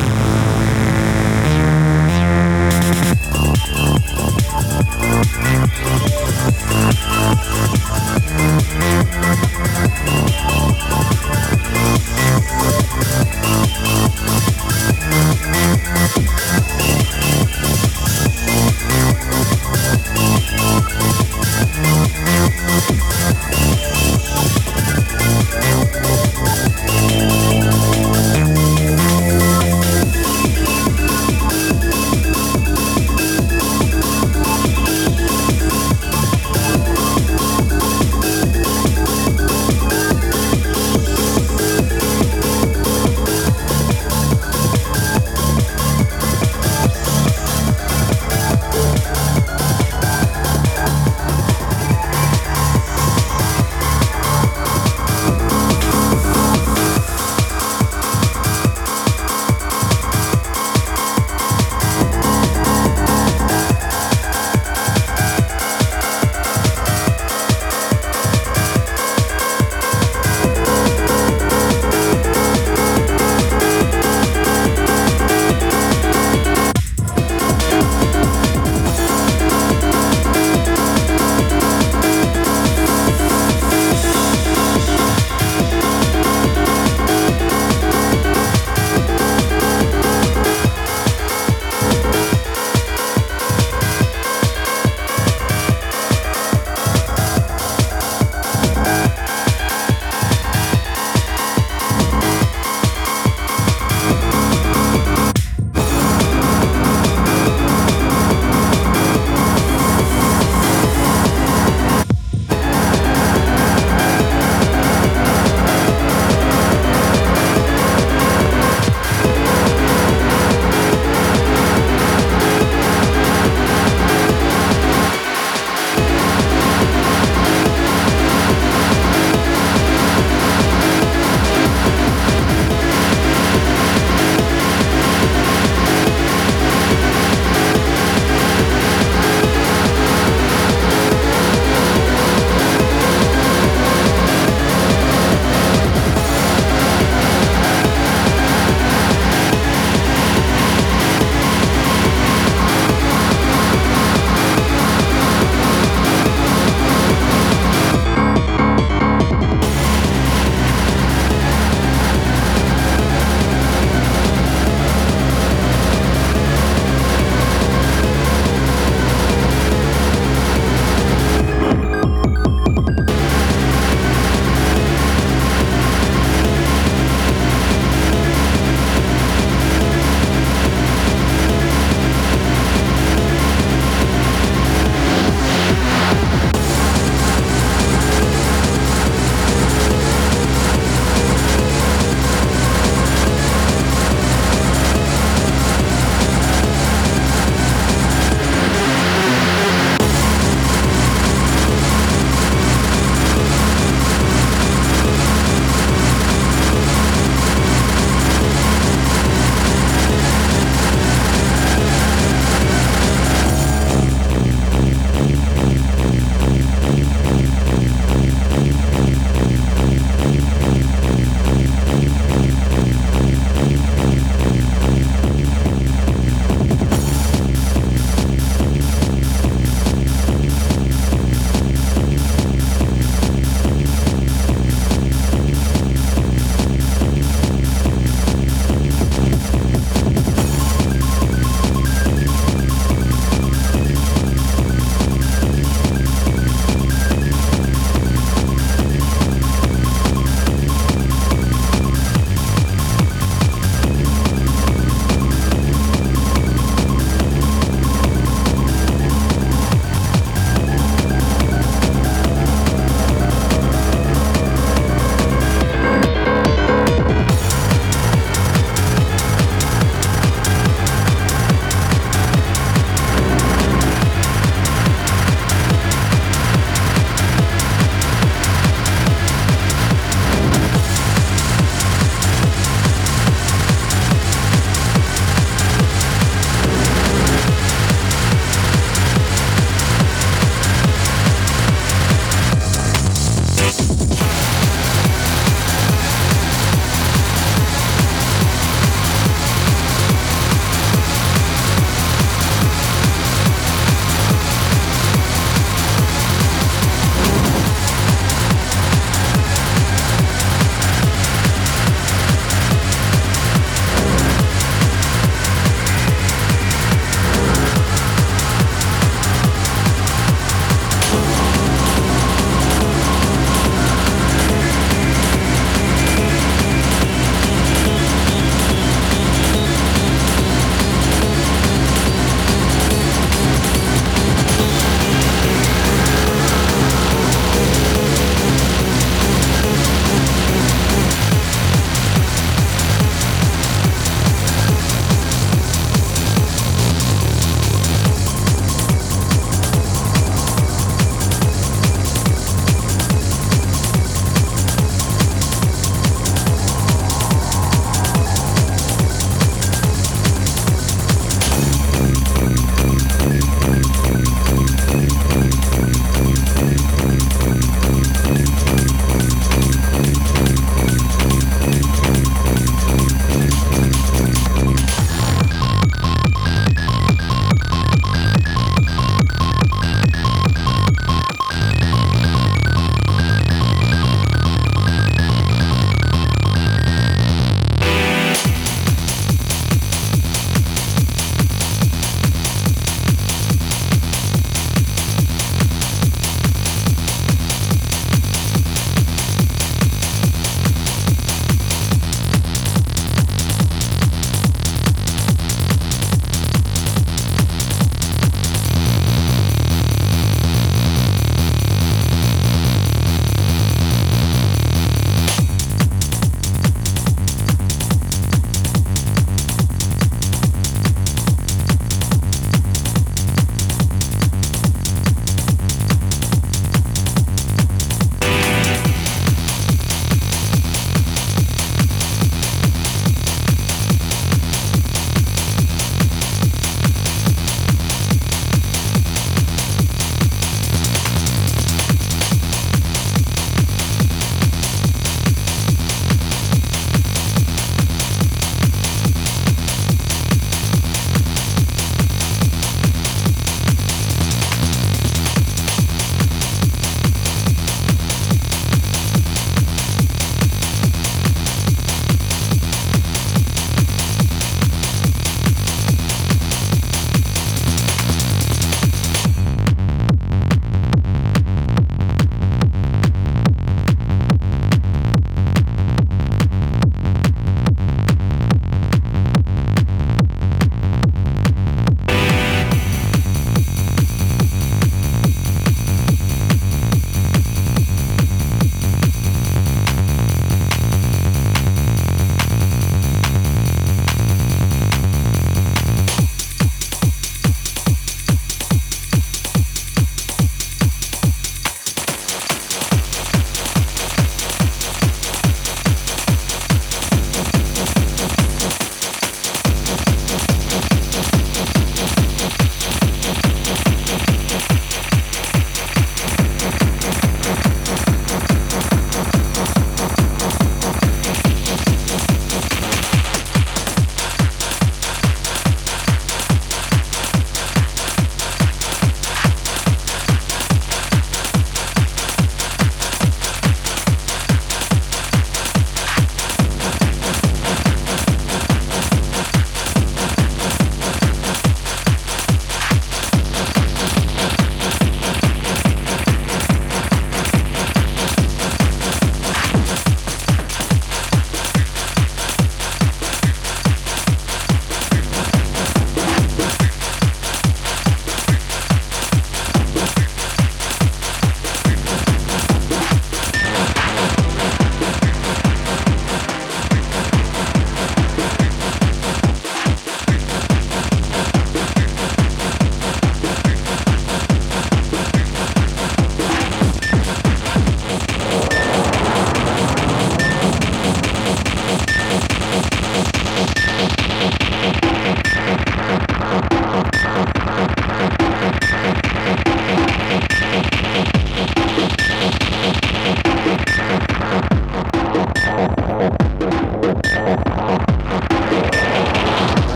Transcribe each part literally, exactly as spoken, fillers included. We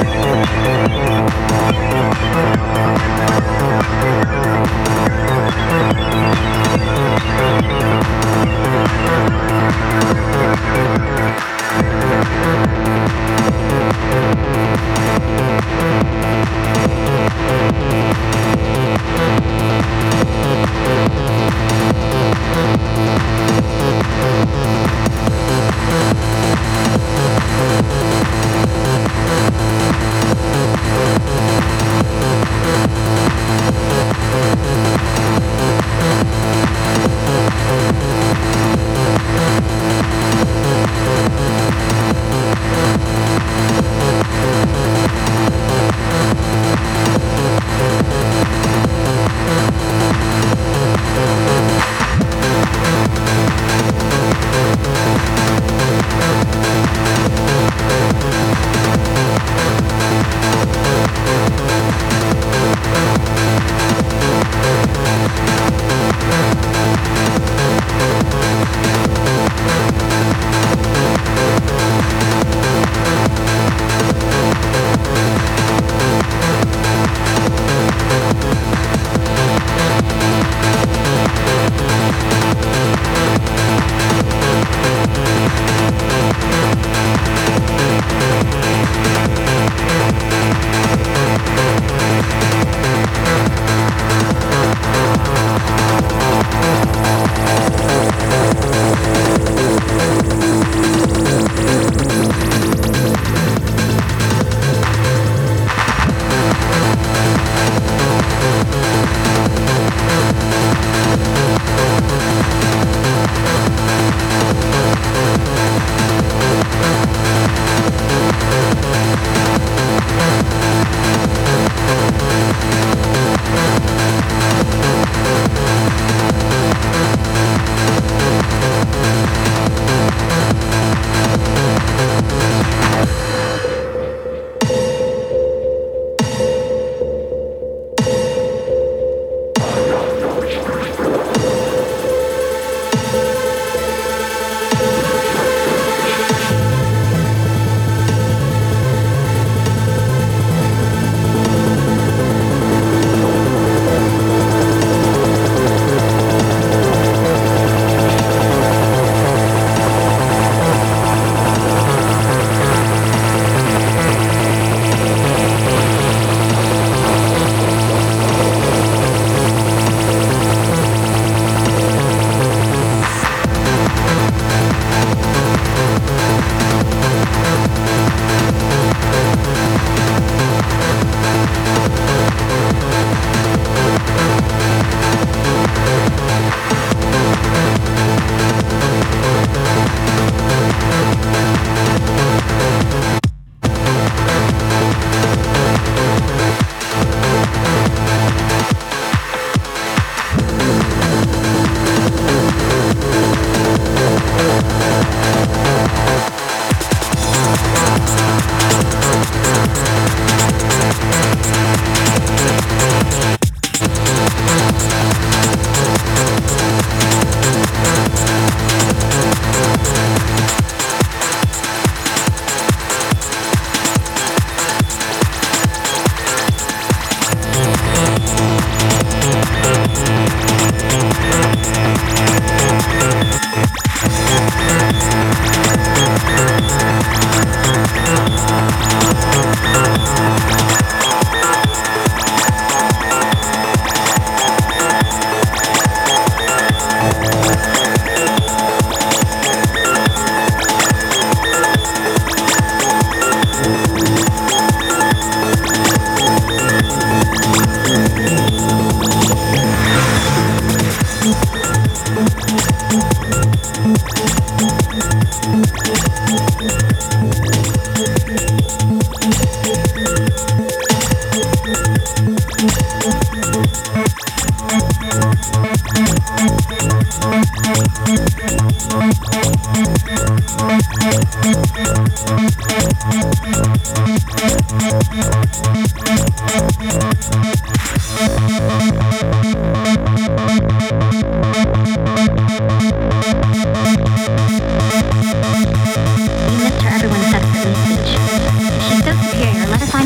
We'll be right back.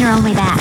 your own way back.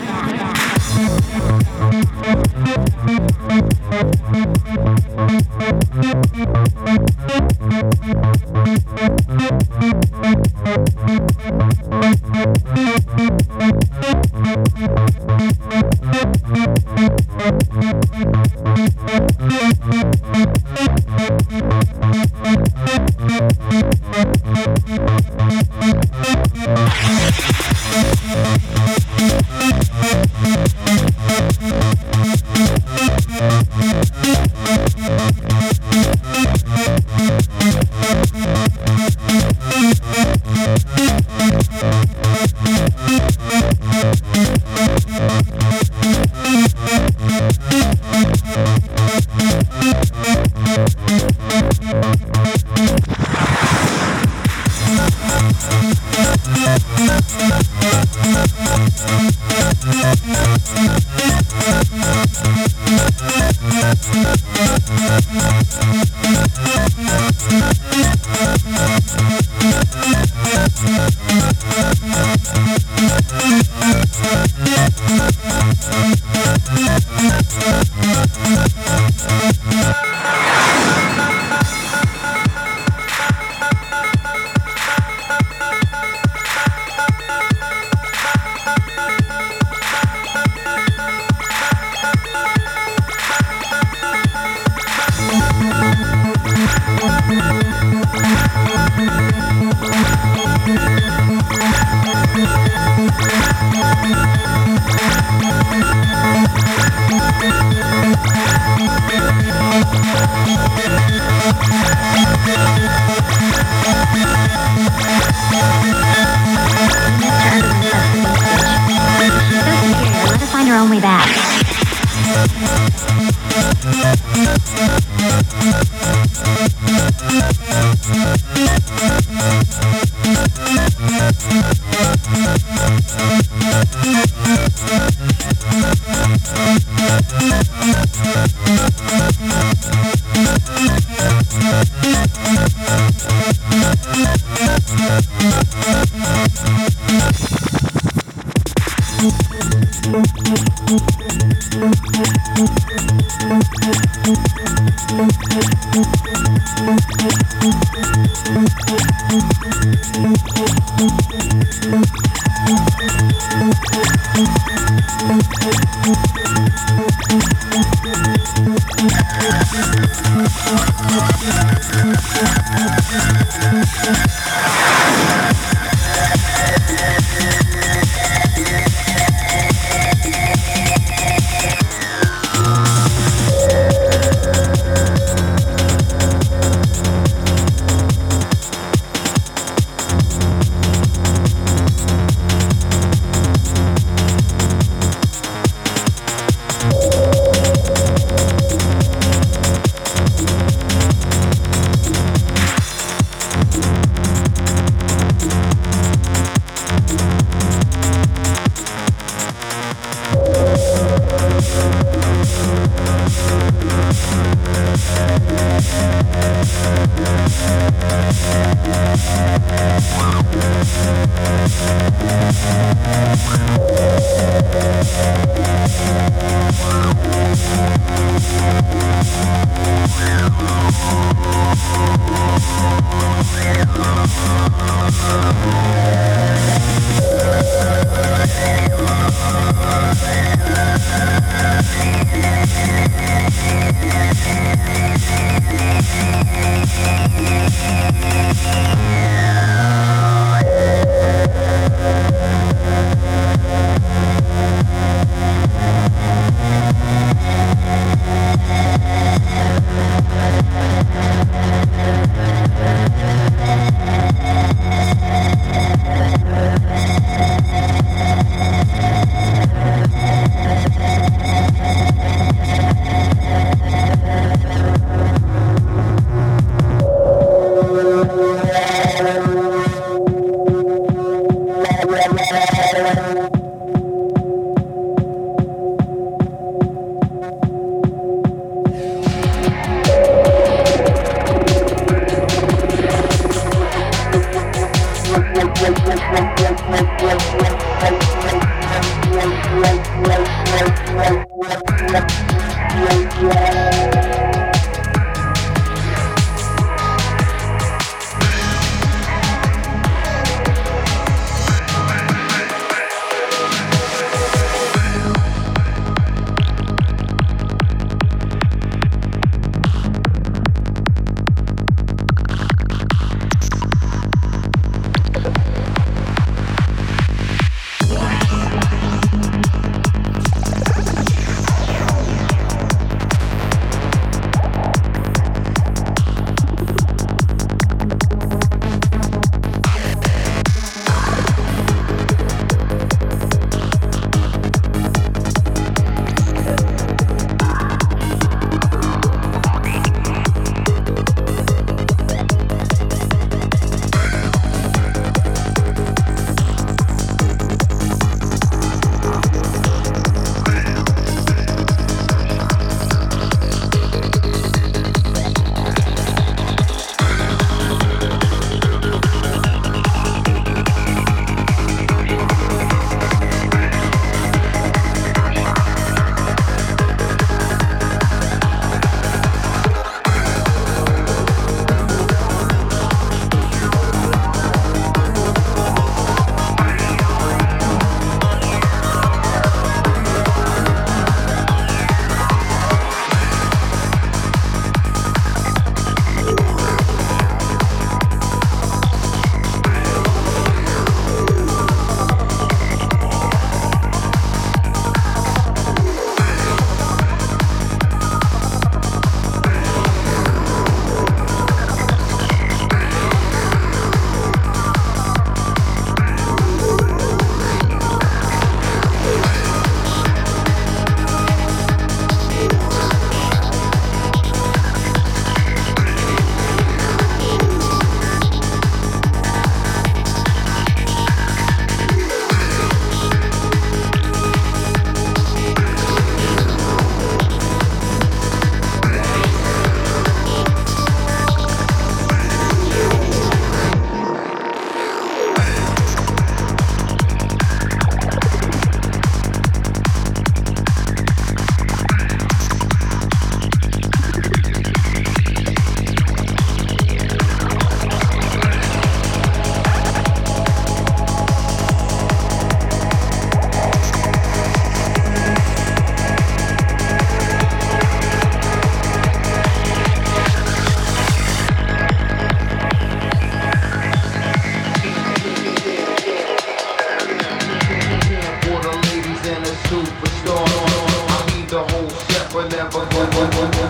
One, one, one.